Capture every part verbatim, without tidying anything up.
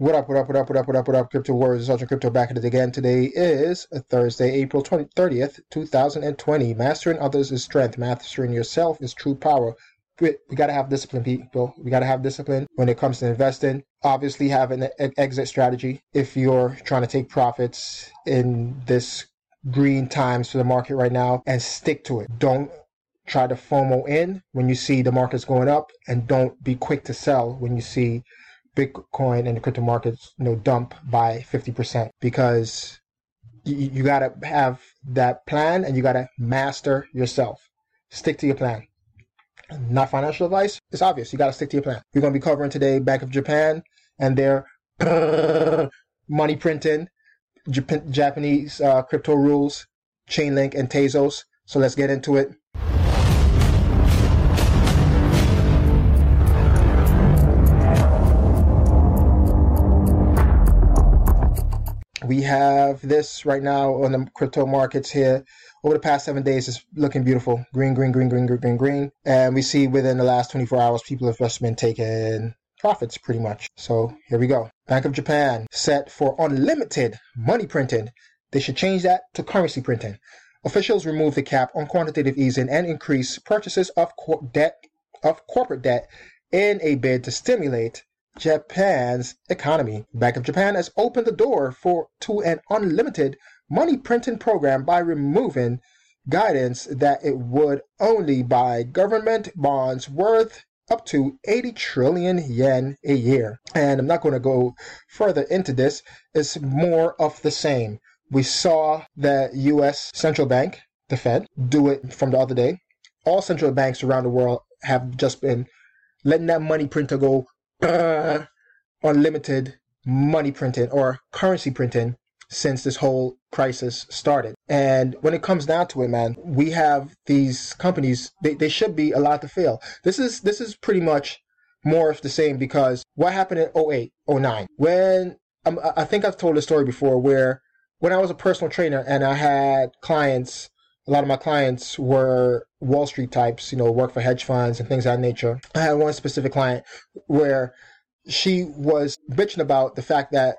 What up, what up, what up, what up, what up, what up, Crypto Warriors, Ultra Crypto back at it again. Today is Thursday, April thirtieth, two thousand twenty. Mastering others is strength. Mastering yourself is true power. We, we got to have discipline, people. We got to have discipline when it comes to investing. Obviously, have an e- exit strategy if you're trying to take profits in this green times for the market right now, and stick to it. Don't try to FOMO in when you see the market's going up, and don't be quick to sell when you see Bitcoin and the crypto markets, you know, dump by fifty percent, because you, you got to have that plan and you got to master yourself. Stick to your plan. Not financial advice. It's obvious. You got to stick to your plan. We're going to be covering today Bank of Japan and their money printing, Jap- Japanese uh, crypto rules, Chainlink and Tezos. So let's get into it. We have this right now on the crypto markets here. Over the past seven days, it's looking beautiful. Green, green, green, green, green, green, green. And we see within the last twenty-four hours, people have just been taking profits pretty much. So here we go. Bank of Japan set for unlimited money printing. They should change that to currency printing. Officials removed the cap on quantitative easing and increased purchases of cor- debt, of corporate debt in a bid to stimulate Japan's economy. Bank of Japan has opened the door for to an unlimited money printing program by removing guidance that it would only buy government bonds worth up to eighty trillion yen a year. And I'm not going to go further into this. It's more of the same. We saw the U S central bank, the Fed, do it from the other day. All central banks around the world have just been letting that money printer go Uh, unlimited money printing or currency printing since this whole crisis started. And when it comes down to it, man, we have these companies, they, they should be allowed to fail. This is this is pretty much more of the same, because what happened in oh eight, oh nine, when um, I think I've told this story before, where when I was a personal trainer and I had clients, a lot of my clients were Wall Street types, you know, work for hedge funds and things of that nature. I had one specific client where she was bitching about the fact that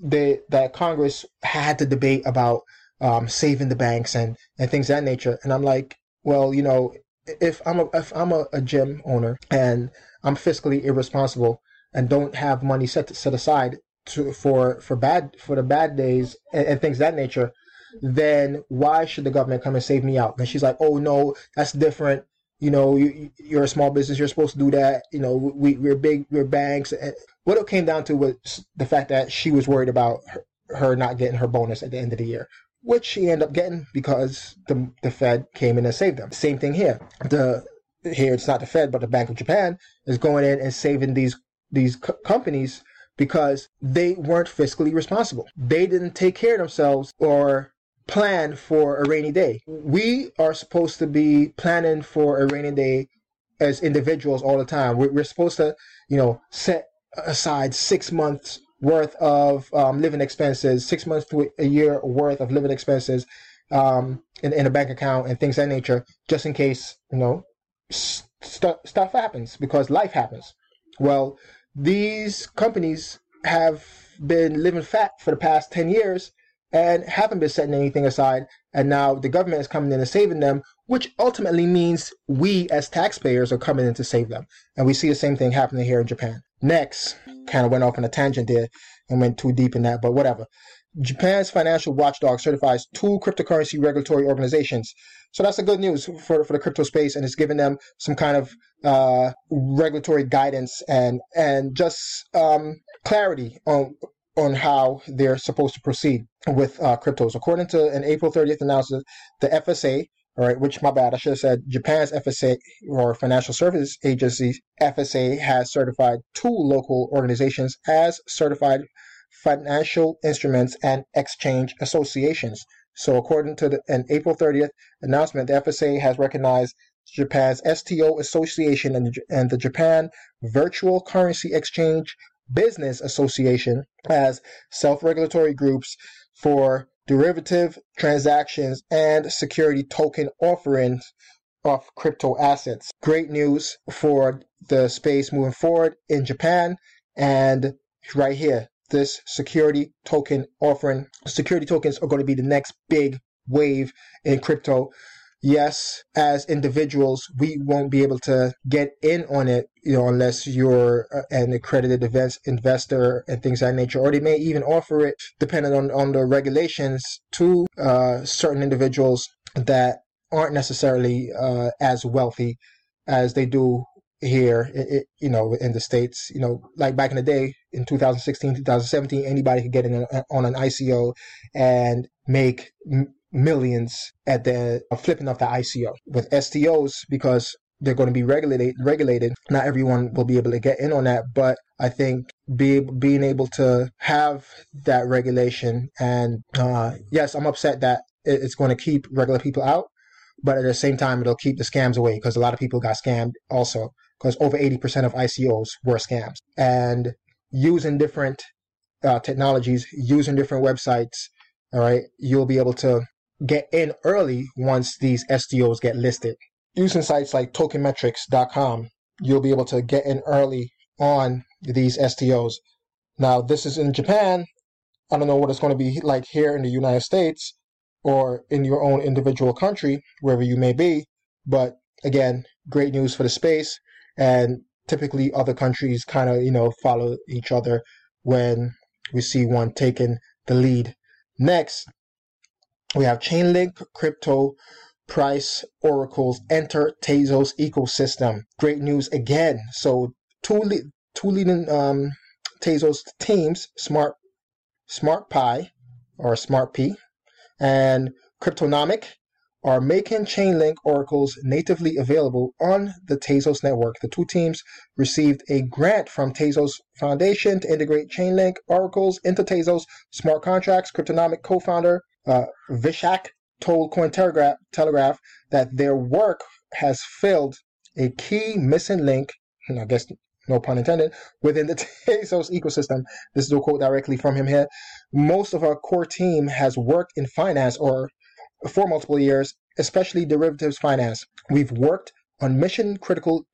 they, that Congress had to debate about um, saving the banks and, and things of that nature. And I'm like, well, you know, if I'm a, if I'm a, a gym owner and I'm fiscally irresponsible and don't have money set set aside to, for for bad for the bad days and, and things of that nature, then why should the government come and save me out? And she's like, oh, no, that's different. You know, you, you're a small business. You're supposed to do that. You know, we, we're big. We're banks. And what it came down to was the fact that she was worried about her, her not getting her bonus at the end of the year, which she ended up getting because the the Fed came in and saved them. Same thing here. The here it's not the Fed, but the Bank of Japan is going in and saving these these co- companies because they weren't fiscally responsible. They didn't take care of themselves or plan for a rainy day. We are supposed to be planning for a rainy day as individuals all the time. We're, we're supposed to, you know, set aside six months worth of um, living expenses, six months to a year worth of living expenses um, in, in a bank account and things of that nature, just in case, you know, st- stuff happens, because life happens. Well, these companies have been living fat for the past ten years and haven't been setting anything aside, and now the government is coming in and saving them, which ultimately means we as taxpayers are coming in to save them. And we see the same thing happening here in Japan. Next, kind of went off on a tangent there and went too deep in that, but whatever. Japan's financial watchdog certifies two cryptocurrency regulatory organizations. So that's the good news for, for the crypto space, and it's giving them some kind of uh, regulatory guidance and, and just um, clarity on on how they're supposed to proceed with uh, cryptos. According to an April thirtieth announcement, the F S A, all right, which, my bad, I should have said Japan's F S A, or Financial Services Agency, F S A, has certified two local organizations as certified financial instruments and exchange associations. So according to the, an April thirtieth announcement, the F S A has recognized Japan's S T O Association and the, and the Japan Virtual Currency Exchange Business Association as self-regulatory groups for derivative transactions and security token offerings of crypto assets. Great news for the space moving forward in Japan, and right here, this security token offering. Security tokens are going to be the next big wave in crypto. Yes, as individuals, we won't be able to get in on it, you know, unless you're an accredited invest, investor and things of that nature, or they may even offer it, depending on, on the regulations, to uh, certain individuals that aren't necessarily uh, as wealthy as they do here, it, you know, in the States. You know, like back in the day, in two thousand sixteen, two thousand seventeen, anybody could get in on an I C O and make millions at the flipping of the I C O. With S T Os, because they're going to be regulated, regulated, not everyone will be able to get in on that, but I think be, being able to have that regulation, and uh, yes, I'm upset that it's going to keep regular people out, but at the same time, it'll keep the scams away, because a lot of people got scammed also, because over eighty percent of I C Os were scams. And using different uh, technologies, using different websites, all right, you'll be able to get in early once these S T Os get listed. Using sites like token metrics dot com, you'll be able to get in early on these S T Os. Now, this is in Japan. I don't know what it's going to be like here in the United States or in your own individual country, wherever you may be. But again, great news for the space. And typically other countries kind of, you know, follow each other when we see one taking the lead. Next, we have Chainlink, Crypto, Price, Oracles, Enter Tezos Ecosystem. Great news again. So two, le- two leading um, Tezos teams, Smart Smart Pi, or Smart P, and Cryptonomic, are making Chainlink oracles natively available on the Tezos network. The two teams received a grant from Tezos Foundation to integrate Chainlink oracles into Tezos smart contracts. Cryptonomic co-founder uh, Vishak told Cointelegraph Telegraph that their work has filled a key missing link, and I guess no pun intended, within the Tezos ecosystem. This is a quote directly from him here. Most of our core team has worked in finance or for multiple years, especially derivatives finance. We've worked on mission-critical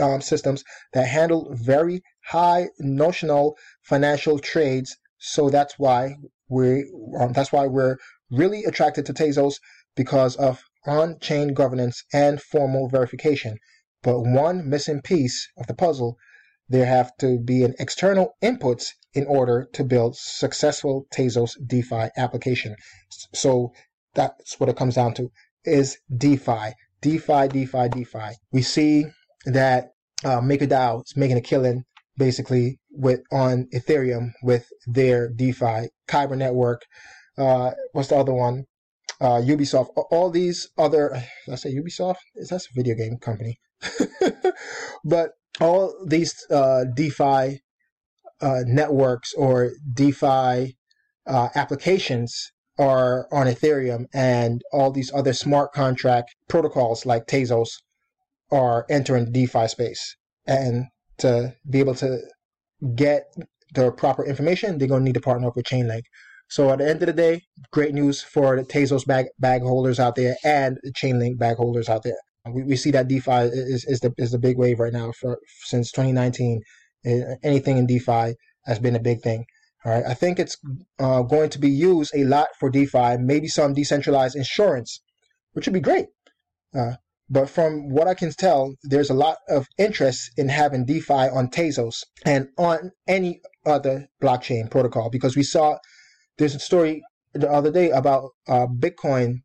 um, systems that handle very high notional financial trades. So that's why we um, that's why we're really attracted to Tezos, because of on-chain governance and formal verification. But one missing piece of the puzzle, there have to be an external inputs in order to build successful Tezos DeFi application. So that's what it comes down to, is DeFi, DeFi, DeFi, DeFi. We see that uh, MakerDAO is making a killing, basically, with on Ethereum with their DeFi, Kyber Network. Uh, what's the other one? Uh, Ubisoft. All these other. Did I say Ubisoft? That's a video game company. But all these uh, DeFi uh, networks or DeFi uh, applications are on Ethereum, and all these other smart contract protocols like Tezos are entering the DeFi space. And to be able to get the proper information, they're going to need to partner up with Chainlink. So at the end of the day, great news for the Tezos bag, bag holders out there and the Chainlink bag holders out there. We, we see that DeFi is, is, the, is the big wave right now. For, since twenty nineteen, anything in DeFi has been a big thing. All right, I think it's uh, going to be used a lot for DeFi, maybe some decentralized insurance, which would be great. Uh, but from what I can tell, there's a lot of interest in having DeFi on Tezos and on any other blockchain protocol, because we saw there's a story the other day about uh, Bitcoin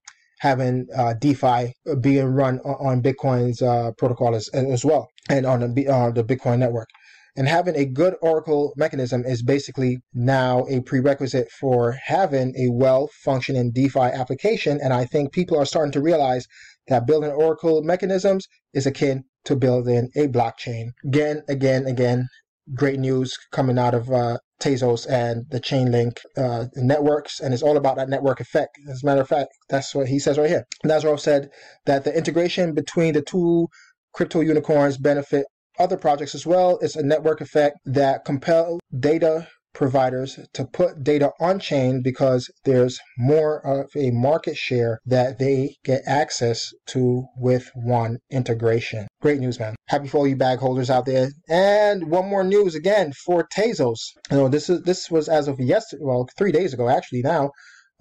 having uh, DeFi being run on Bitcoin's uh, protocol as, as well, and on the, uh, the Bitcoin network. And having a good oracle mechanism is basically now a prerequisite for having a well-functioning DeFi application. And I think people are starting to realize that building oracle mechanisms is akin to building a blockchain. Again, again, again, great news coming out of uh, Tezos and the Chainlink uh, networks. And it's all about that network effect. As a matter of fact, that's what he says right here. Nazarov said that the integration between the two crypto unicorns benefit other projects as well. It's a network effect that compel data providers to put data on chain because there's more of a market share that they get access to with one integration. Great news, man. Happy for all you bag holders out there. And one more news again for Tezos. You know, this is this was as of yesterday, well, three days ago actually now.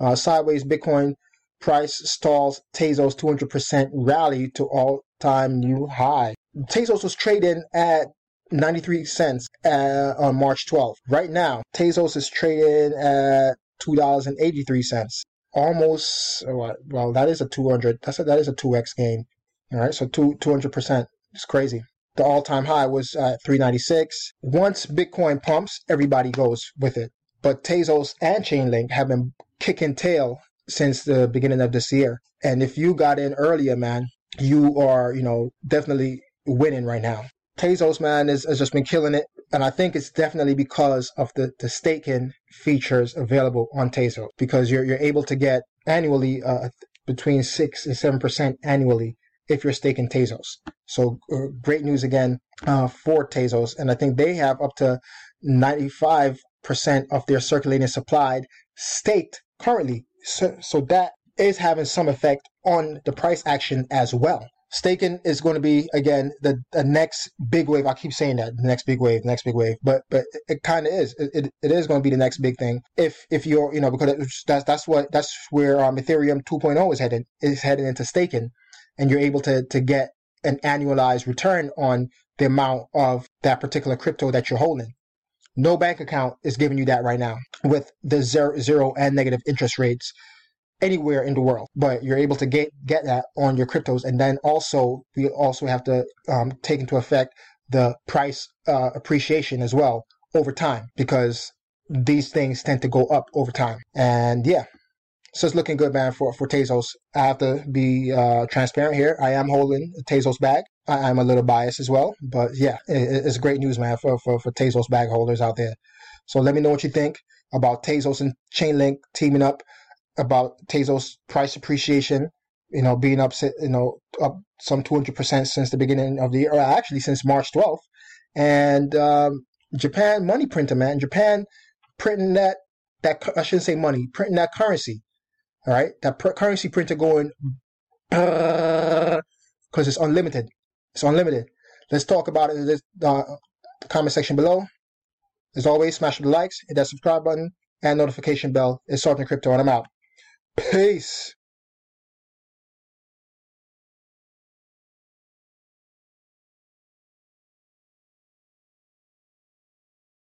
Uh, sideways Bitcoin price stalls Tezos two hundred percent rally to all-time new high. Tezos was trading at ninety-three cents uh, on March twelfth. Right now, Tezos is trading at two dollars and eighty-three cents. Almost, well, that is a two hundred. That's a, that is a two X gain. All right, so two, two hundred percent. It's crazy. The all-time high was at three ninety-six. Once Bitcoin pumps, everybody goes with it. But Tezos and Chainlink have been kicking tail since the beginning of this year. And if you got in earlier, man, you are, you know, definitely winning right now. Tezos, man, is, has just been killing it. And I think it's definitely because of the, the staking features available on Tezos, because you're, you're able to get annually uh, between six and seven percent annually if you're staking Tezos. So uh, great news again uh, for Tezos. And I think they have up to ninety-five percent of their circulating supply staked currently. So, so that is having some effect on the price action as well. Staking is going to be, again, the, the next big wave. I keep saying that, the next big wave, the next big wave, but but it kind of is. It, it it is going to be the next big thing. If if you're, you know, because that's that's what that's where um, Ethereum two point oh is headed is headed into staking, and you're able to to get an annualized return on the amount of that particular crypto that you're holding. No bank account is giving you that right now with the zero, zero and negative interest rates anywhere in the world. But you're able to get, get that on your cryptos. And then also, we also have to um, take into effect the price uh, appreciation as well over time, because these things tend to go up over time. And yeah, so it's looking good, man, for, for Tezos. I have to be uh, transparent here. I am holding a Tezos bag. I am a little biased as well, but yeah, it's great news, man, for, for, for Tezos bag holders out there. So let me know what you think about Tezos and Chainlink teaming up, about Tezos price appreciation, you know, being up, you know, up some two hundred percent since the beginning of the year, or actually since March twelfth. And um, Japan money printer, man, Japan printing that, that, I shouldn't say money, printing that currency, all right? That pr- currency printer going, because it's unlimited. It's unlimited. Let's talk about it in the uh, comment section below. As always, smash the likes, hit that subscribe button, and notification bell. It's Sergeant Crypto, and I'm out. Peace.